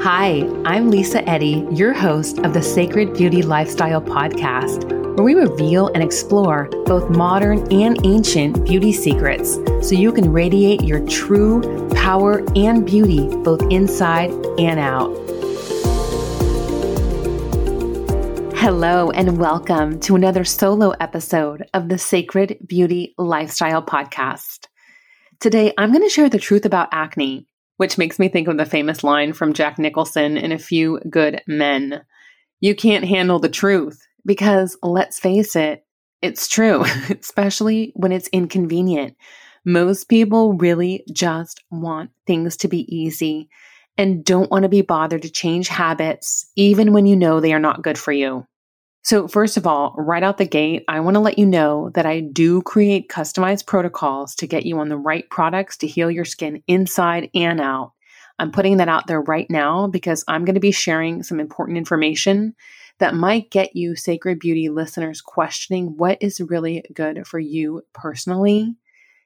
Hi, I'm Lisa Eddy, your host of the Sacred Beauty Lifestyle Podcast, where we reveal and explore both modern and ancient beauty secrets so you can radiate your true power and beauty both inside and out. Hello and welcome to another solo episode of the Sacred Beauty Lifestyle Podcast. Today, I'm going to share the truth about acne, which makes me think of the famous line from Jack Nicholson in A Few Good Men. You can't handle the truth because, let's face it, it's true, especially when it's inconvenient. Most people really just want things to be easy and don't want to be bothered to change habits, even when you know they are not good for you. So first of all, right out the gate, I want to let you know that I do create customized protocols to get you on the right products to heal your skin inside and out. I'm putting that out there right now because I'm going to be sharing some important information that might get you Sacred Beauty listeners questioning what is really good for you personally,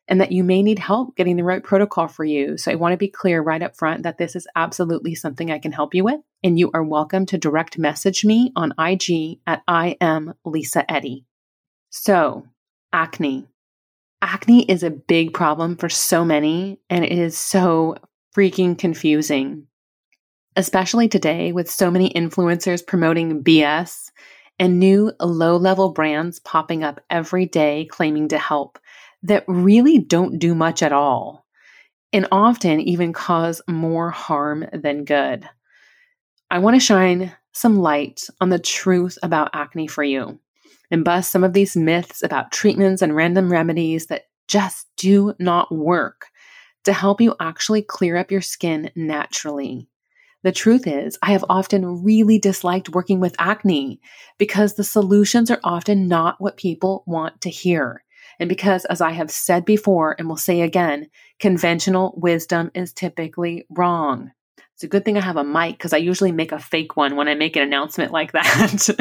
and that you may need help getting the right protocol for you. So I want to be clear right up front that this is absolutely something I can help you with, and you are welcome to direct message me on IG at IAmLisaEddy. So, acne. Acne is a big problem for so many, and it is so freaking confusing, especially today with so many influencers promoting BS and new low-level brands popping up every day claiming to help that really don't do much at all and often even cause more harm than good. I want to shine some light on the truth about acne for you and bust some of these myths about treatments and random remedies that just do not work to help you actually clear up your skin naturally. The truth is, I have often really disliked working with acne because the solutions are often not what people want to hear. And because, as I have said before and will say again, conventional wisdom is typically wrong. It's a good thing I have a mic because I usually make a fake one when I make an announcement like that.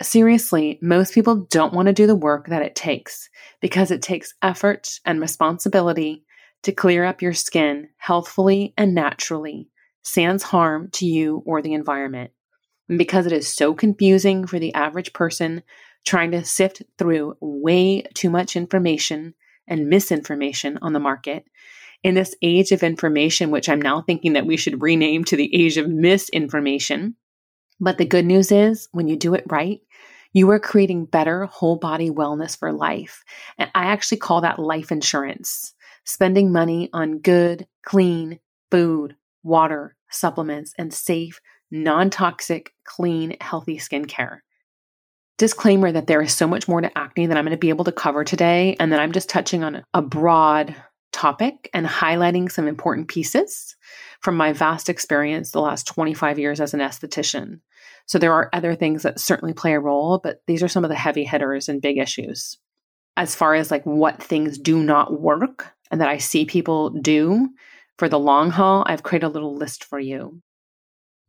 Seriously, most people don't want to do the work that it takes because it takes effort and responsibility to clear up your skin healthfully and naturally, sans harm to you or the environment. And because it is so confusing for the average person trying to sift through way too much information and misinformation on the market. In this age of information, which I'm now thinking that we should rename to the age of misinformation. But the good news is, when you do it right, you are creating better whole body wellness for life. And I actually call that life insurance, spending money on good, clean food, water, supplements, and safe, non-toxic, clean, healthy skincare. Disclaimer that there is so much more to acne that I'm going to be able to cover today, and that I'm just touching on a broad topic and highlighting some important pieces from my vast experience the last 25 years as an esthetician. So there are other things that certainly play a role, but these are some of the heavy hitters and big issues. As far as like what things do not work and that I see people do for the long haul, I've created a little list for you.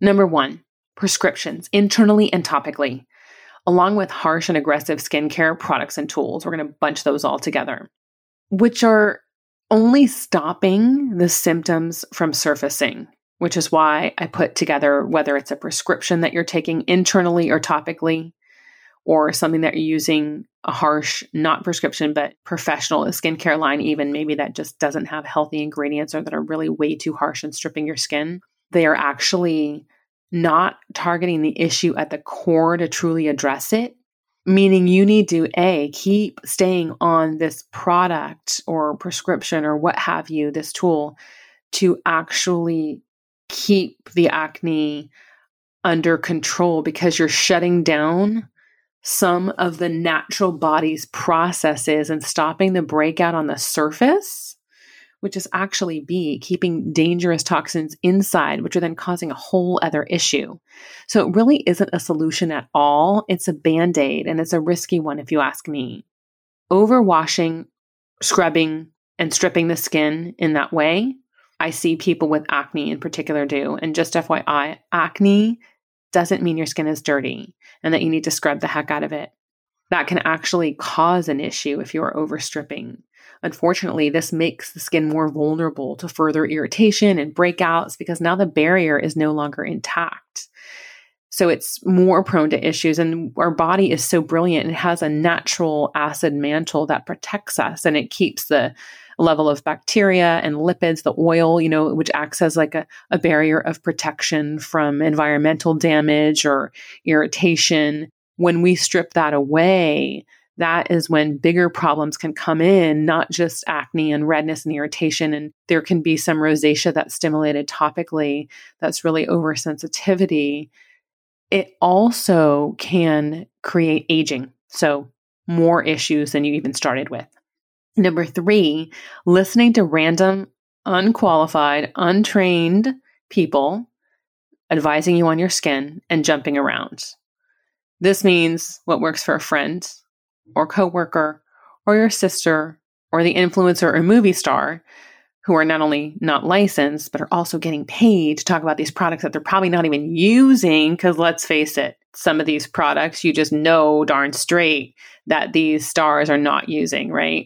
Number one, prescriptions, internally and topically, along with harsh and aggressive skincare products and tools. We're going to bunch those all together, which are only stopping the symptoms from surfacing, which is why I put together whether it's a prescription that you're taking internally or topically, or something that you're using a harsh, not prescription, but professional skincare line, even maybe that just doesn't have healthy ingredients or that are really way too harsh and stripping your skin. They are actually not targeting the issue at the core to truly address it, meaning you need to A, keep staying on this product or prescription or what have you, this tool, to actually keep the acne under control because you're shutting down some of the natural body's processes and stopping the breakout on the surface, which is actually B, keeping dangerous toxins inside, which are then causing a whole other issue. So it really isn't a solution at all. It's a Band-Aid, and it's a risky one if you ask me. Overwashing, scrubbing, and stripping the skin in that way, I see people with acne in particular do. And just FYI, acne doesn't mean your skin is dirty and that you need to scrub the heck out of it. That can actually cause an issue if you are overstripping. Unfortunately, this makes the skin more vulnerable to further irritation and breakouts because now the barrier is no longer intact. So it's more prone to issues, and our body is so brilliant. It has a natural acid mantle that protects us, and it keeps the level of bacteria and lipids, the oil, you know, which acts as like a barrier of protection from environmental damage or irritation. When we strip that away, that is when bigger problems can come in, not just acne and redness and irritation. And there can be some rosacea that's stimulated topically. That's really oversensitivity. It also can create aging. So more issues than you even started with. Number 3, listening to random, unqualified, untrained people advising you on your skin and jumping around. This means what works for a friend or coworker or your sister or the influencer or movie star who are not only not licensed, but are also getting paid to talk about these products that they're probably not even using. Because let's face it, some of these products, you just know darn straight that these stars are not using, right?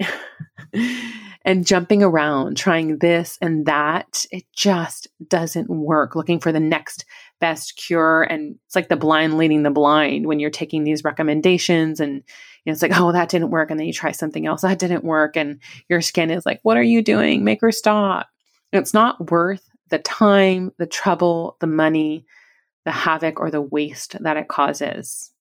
And jumping around, trying this and that, it just doesn't work. Looking for the next best cure. And it's like the blind leading the blind when you're taking these recommendations and it's like, oh, that didn't work. And then you try something else that didn't work. And your skin is like, what are you doing? Make her stop. It's not worth the time, the trouble, the money, the havoc, or the waste that it causes.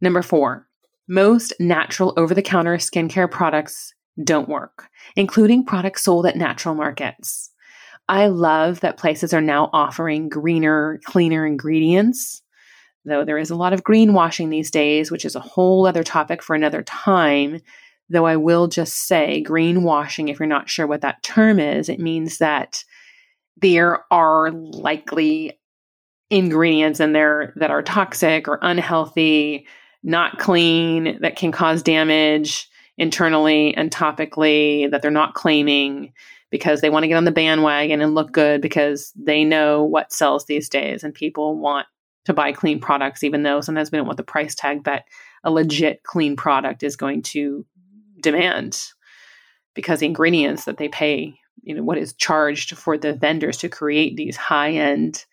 Number 4, most natural over-the-counter skincare products don't work, including products sold at natural markets. I love that places are now offering greener, cleaner ingredients, though there is a lot of greenwashing these days, which is a whole other topic for another time. Though I will just say greenwashing, if you're not sure what that term is, it means that there are likely ingredients in there that are toxic or unhealthy, not clean, that can cause damage internally and topically that they're not claiming because they want to get on the bandwagon and look good because they know what sells these days and people want to buy clean products, even though sometimes we don't want the price tag that a legit clean product is going to demand because the ingredients that they pay, you know, what is charged for the vendors to create these high-end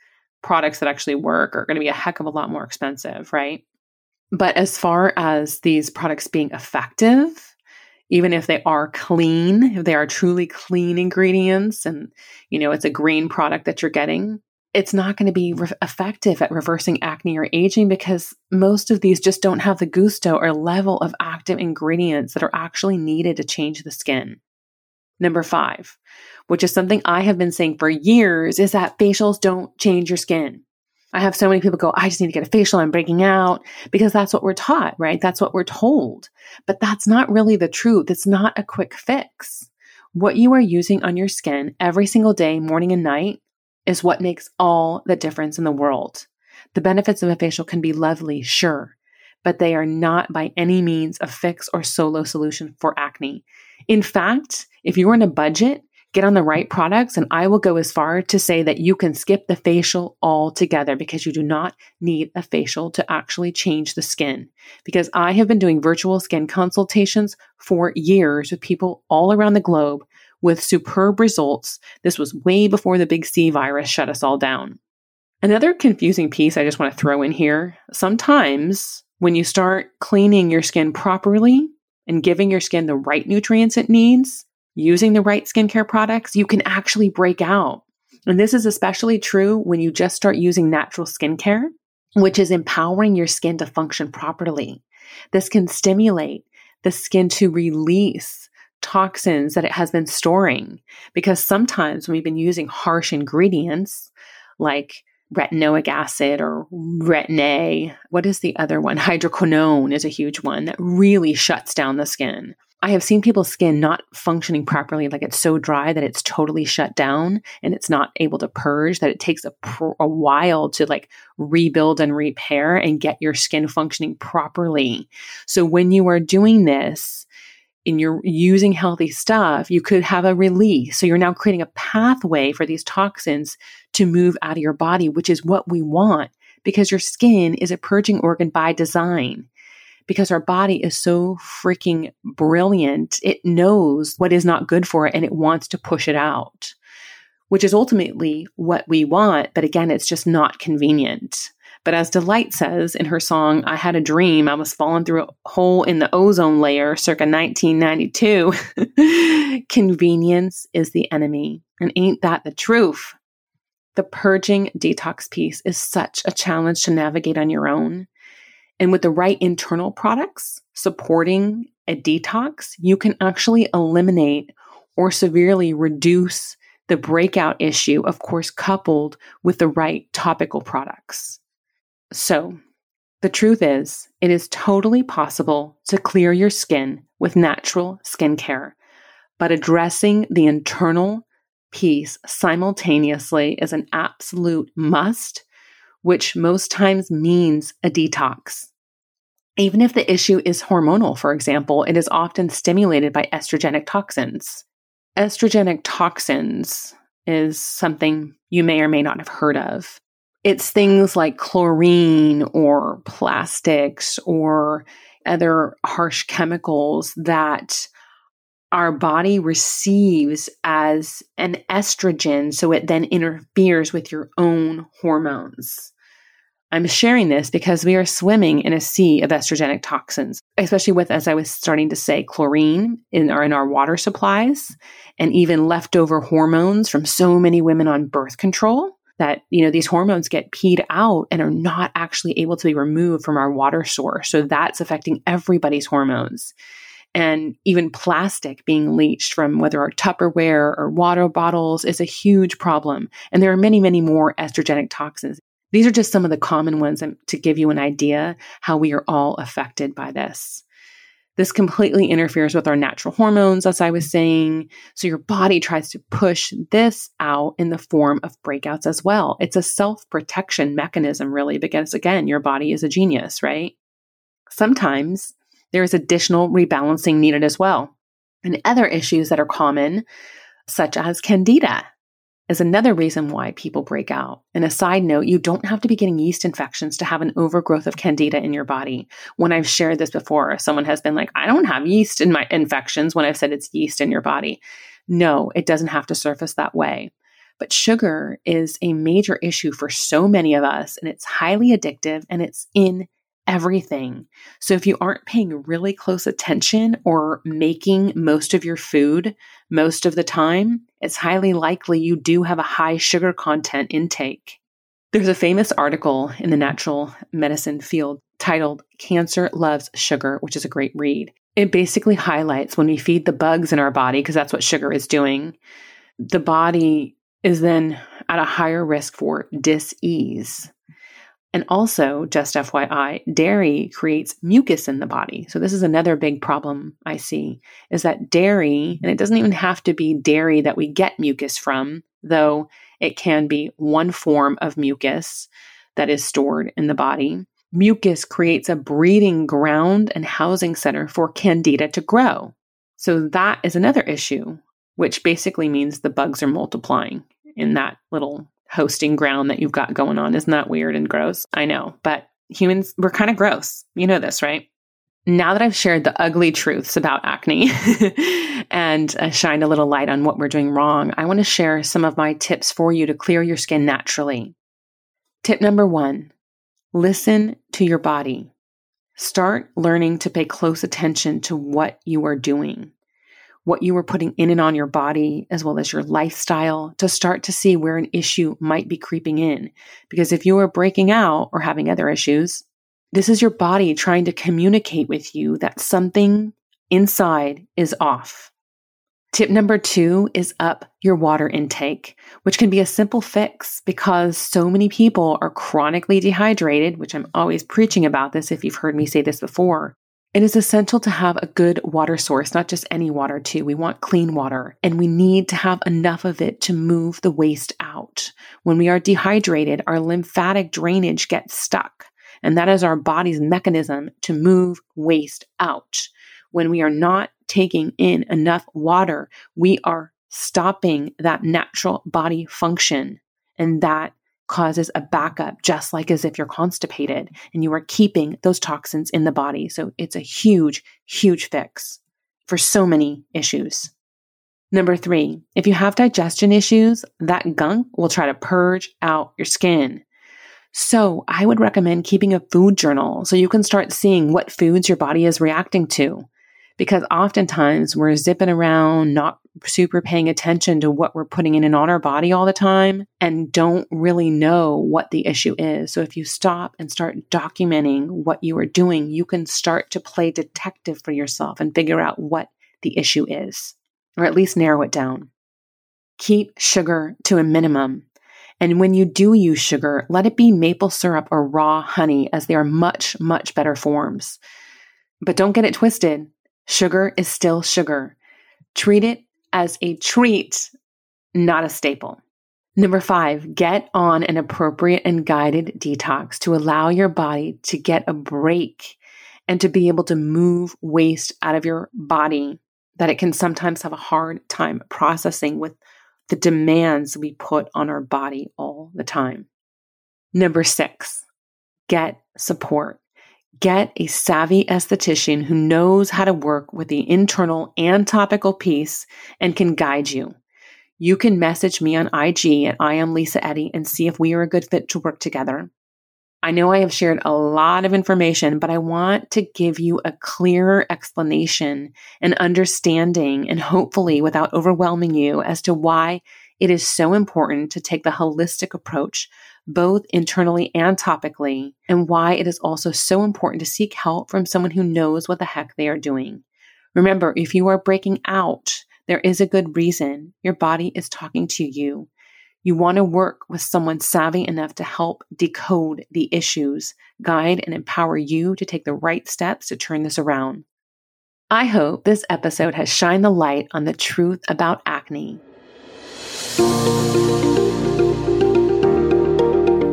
products that actually work are going to be a heck of a lot more expensive, right? But as far as these products being effective, even if they are clean, if they are truly clean ingredients and, you know, it's a green product that you're getting, it's not going to be effective at reversing acne or aging because most of these just don't have the gusto or level of active ingredients that are actually needed to change the skin. Number 5, which is something I have been saying for years, is that facials don't change your skin. I have so many people go, I just need to get a facial, I'm breaking out, because that's what we're taught, right? That's what we're told. But that's not really the truth. It's not a quick fix. What you are using on your skin every single day, morning and night, is what makes all the difference in the world. The benefits of a facial can be lovely, sure, but they are not by any means a fix or solo solution for acne. In fact, if you're on a budget, get on the right products, and I will go as far to say that you can skip the facial altogether because you do not need a facial to actually change the skin. Because I have been doing virtual skin consultations for years with people all around the globe with superb results. This was way before the big C virus shut us all down. Another confusing piece I just want to throw in here. Sometimes when you start cleaning your skin properly and giving your skin the right nutrients it needs, using the right skincare products, you can actually break out. And this is especially true when you just start using natural skincare, which is empowering your skin to function properly. This can stimulate the skin to release toxins that it has been storing. Because sometimes when we've been using harsh ingredients like retinoic acid or retin-A, what is the other one? Hydroquinone is a huge one that really shuts down the skin. I have seen people's skin not functioning properly, like it's so dry that it's totally shut down and it's not able to purge, that it takes a while to like rebuild and repair and get your skin functioning properly. So when you are doing this and you're using healthy stuff, you could have a release. So you're now creating a pathway for these toxins to move out of your body, which is what we want because your skin is a purging organ by design. because our body is so freaking brilliant. It knows what is not good for it and it wants to push it out, which is ultimately what we want. But again, it's just not convenient. But as Delight says in her song, I Had a Dream, I Was Falling Through a Hole in the Ozone Layer circa 1992, convenience is the enemy. And ain't that the truth? The purging detox piece is such a challenge to navigate on your own. And with the right internal products supporting a detox, you can actually eliminate or severely reduce the breakout issue, of course, coupled with the right topical products. So the truth is, it is totally possible to clear your skin with natural skincare, but addressing the internal piece simultaneously is an absolute must, which most times means a detox. Even if the issue is hormonal, for example, it is often stimulated by estrogenic toxins. Estrogenic toxins is something you may or may not have heard of. It's things like chlorine or plastics or other harsh chemicals that our body receives as an estrogen, so it then interferes with your own hormones. I'm sharing this because we are swimming in a sea of estrogenic toxins, especially with, as I was starting to say, chlorine in our water supplies, and even leftover hormones from so many women on birth control. That, these hormones get peed out and are not actually able to be removed from our water source. So that's affecting everybody's hormones. And even plastic being leached from whether our Tupperware or water bottles is a huge problem. And there are many, many more estrogenic toxins. These are just some of the common ones to give you an idea how we are all affected by this. This completely interferes with our natural hormones, as I was saying. So your body tries to push this out in the form of breakouts as well. It's a self-protection mechanism, really, because again, your body is a genius, right? Sometimes there is additional rebalancing needed as well. And other issues that are common, such as candida, is another reason why people break out. And a side note, you don't have to be getting yeast infections to have an overgrowth of candida in your body. When I've shared this before, someone has been like, I don't have yeast in my infections when I've said it's yeast in your body. No, it doesn't have to surface that way. But sugar is a major issue for so many of us, and it's highly addictive and it's in everything. So if you aren't paying really close attention or making most of your food most of the time, it's highly likely you do have a high sugar content intake. There's a famous article in the natural medicine field titled Cancer Loves Sugar, which is a great read. It basically highlights when we feed the bugs in our body, because that's what sugar is doing, the body is then at a higher risk for dis-ease. And also, just FYI, dairy creates mucus in the body. So this is another big problem I see, is that dairy, and it doesn't even have to be dairy that we get mucus from, though it can be one form of mucus that is stored in the body. Mucus creates a breeding ground and housing center for candida to grow. So that is another issue, which basically means the bugs are multiplying in that little hosting ground that you've got going on. Isn't that weird and gross? I know, but humans, we're kind of gross. You know this, right? Now that I've shared the ugly truths about acne and shined a little light on what we're doing wrong, I want to share some of my tips for you to clear your skin naturally. Tip number 1, listen to your body. Start learning to pay close attention to what you are doing, what you were putting in and on your body, as well as your lifestyle, to start to see where an issue might be creeping in. Because if you are breaking out or having other issues, this is your body trying to communicate with you that something inside is off. Tip number 2 is up your water intake, which can be a simple fix because so many people are chronically dehydrated, which I'm always preaching about this if you've heard me say this before. It is essential to have a good water source, not just any water too. We want clean water, and we need to have enough of it to move the waste out. When we are dehydrated, our lymphatic drainage gets stuck, and that is our body's mechanism to move waste out. When we are not taking in enough water, we are stopping that natural body function, and that causes a backup, just like as if you're constipated and you are keeping those toxins in the body. So it's a huge, huge fix for so many issues. Number 3, if you have digestion issues, that gunk will try to purge out your skin. So I would recommend keeping a food journal so you can start seeing what foods your body is reacting to. Because oftentimes we're zipping around, not super paying attention to what we're putting in and on our body all the time, and don't really know what the issue is. So if you stop and start documenting what you are doing, you can start to play detective for yourself and figure out what the issue is, or at least narrow it down. Keep sugar to a minimum. And when you do use sugar, let it be maple syrup or raw honey, as they are much, much better forms. But don't get it twisted. Sugar is still sugar. Treat it as a treat, not a staple. Number 5, get on an appropriate and guided detox to allow your body to get a break and to be able to move waste out of your body that it can sometimes have a hard time processing with the demands we put on our body all the time. Number 6, get support. Get a savvy esthetician who knows how to work with the internal and topical piece and can guide you. You can message me on IG at IAmLisaEddy and see if we are a good fit to work together. I know I have shared a lot of information, but I want to give you a clearer explanation and understanding, and hopefully without overwhelming you, as to why it is so important to take the holistic approach, both internally and topically, and why it is also so important to seek help from someone who knows what the heck they are doing. Remember, if you are breaking out, there is a good reason. Your body is talking to you. You want to work with someone savvy enough to help decode the issues, guide and empower you to take the right steps to turn this around. I hope this episode has shined the light on the truth about acne.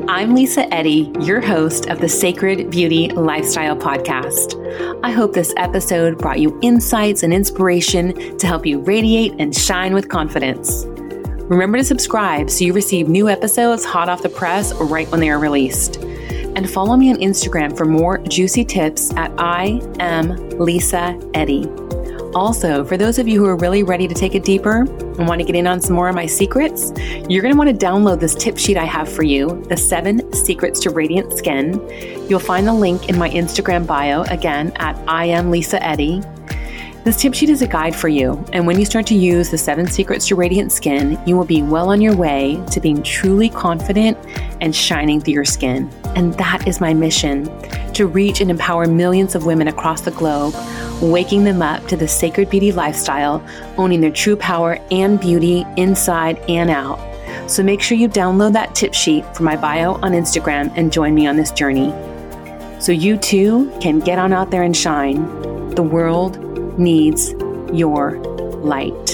I'm Lisa Eddy, your host of the Sacred Beauty Lifestyle Podcast. I hope this episode brought you insights and inspiration to help you radiate and shine with confidence. Remember to subscribe so you receive new episodes hot off the press right when they are released. And follow me on Instagram for more juicy tips at IAmLisaEddy. Also, for those of you who are really ready to take it deeper and want to get in on some more of my secrets, you're going to want to download this tip sheet I have for you, the 7 Secrets to Radiant Skin. You'll find the link in my Instagram bio, again, at IAmLisaEddy. This tip sheet is a guide for you, and when you start to use the 7 Secrets to Radiant Skin, you will be well on your way to being truly confident and shining through your skin. And that is my mission, to reach and empower millions of women across the globe, waking them up to the sacred beauty lifestyle, owning their true power and beauty inside and out. So make sure you download that tip sheet from my bio on Instagram and join me on this journey, so you too can get on out there and shine. The world needs your light.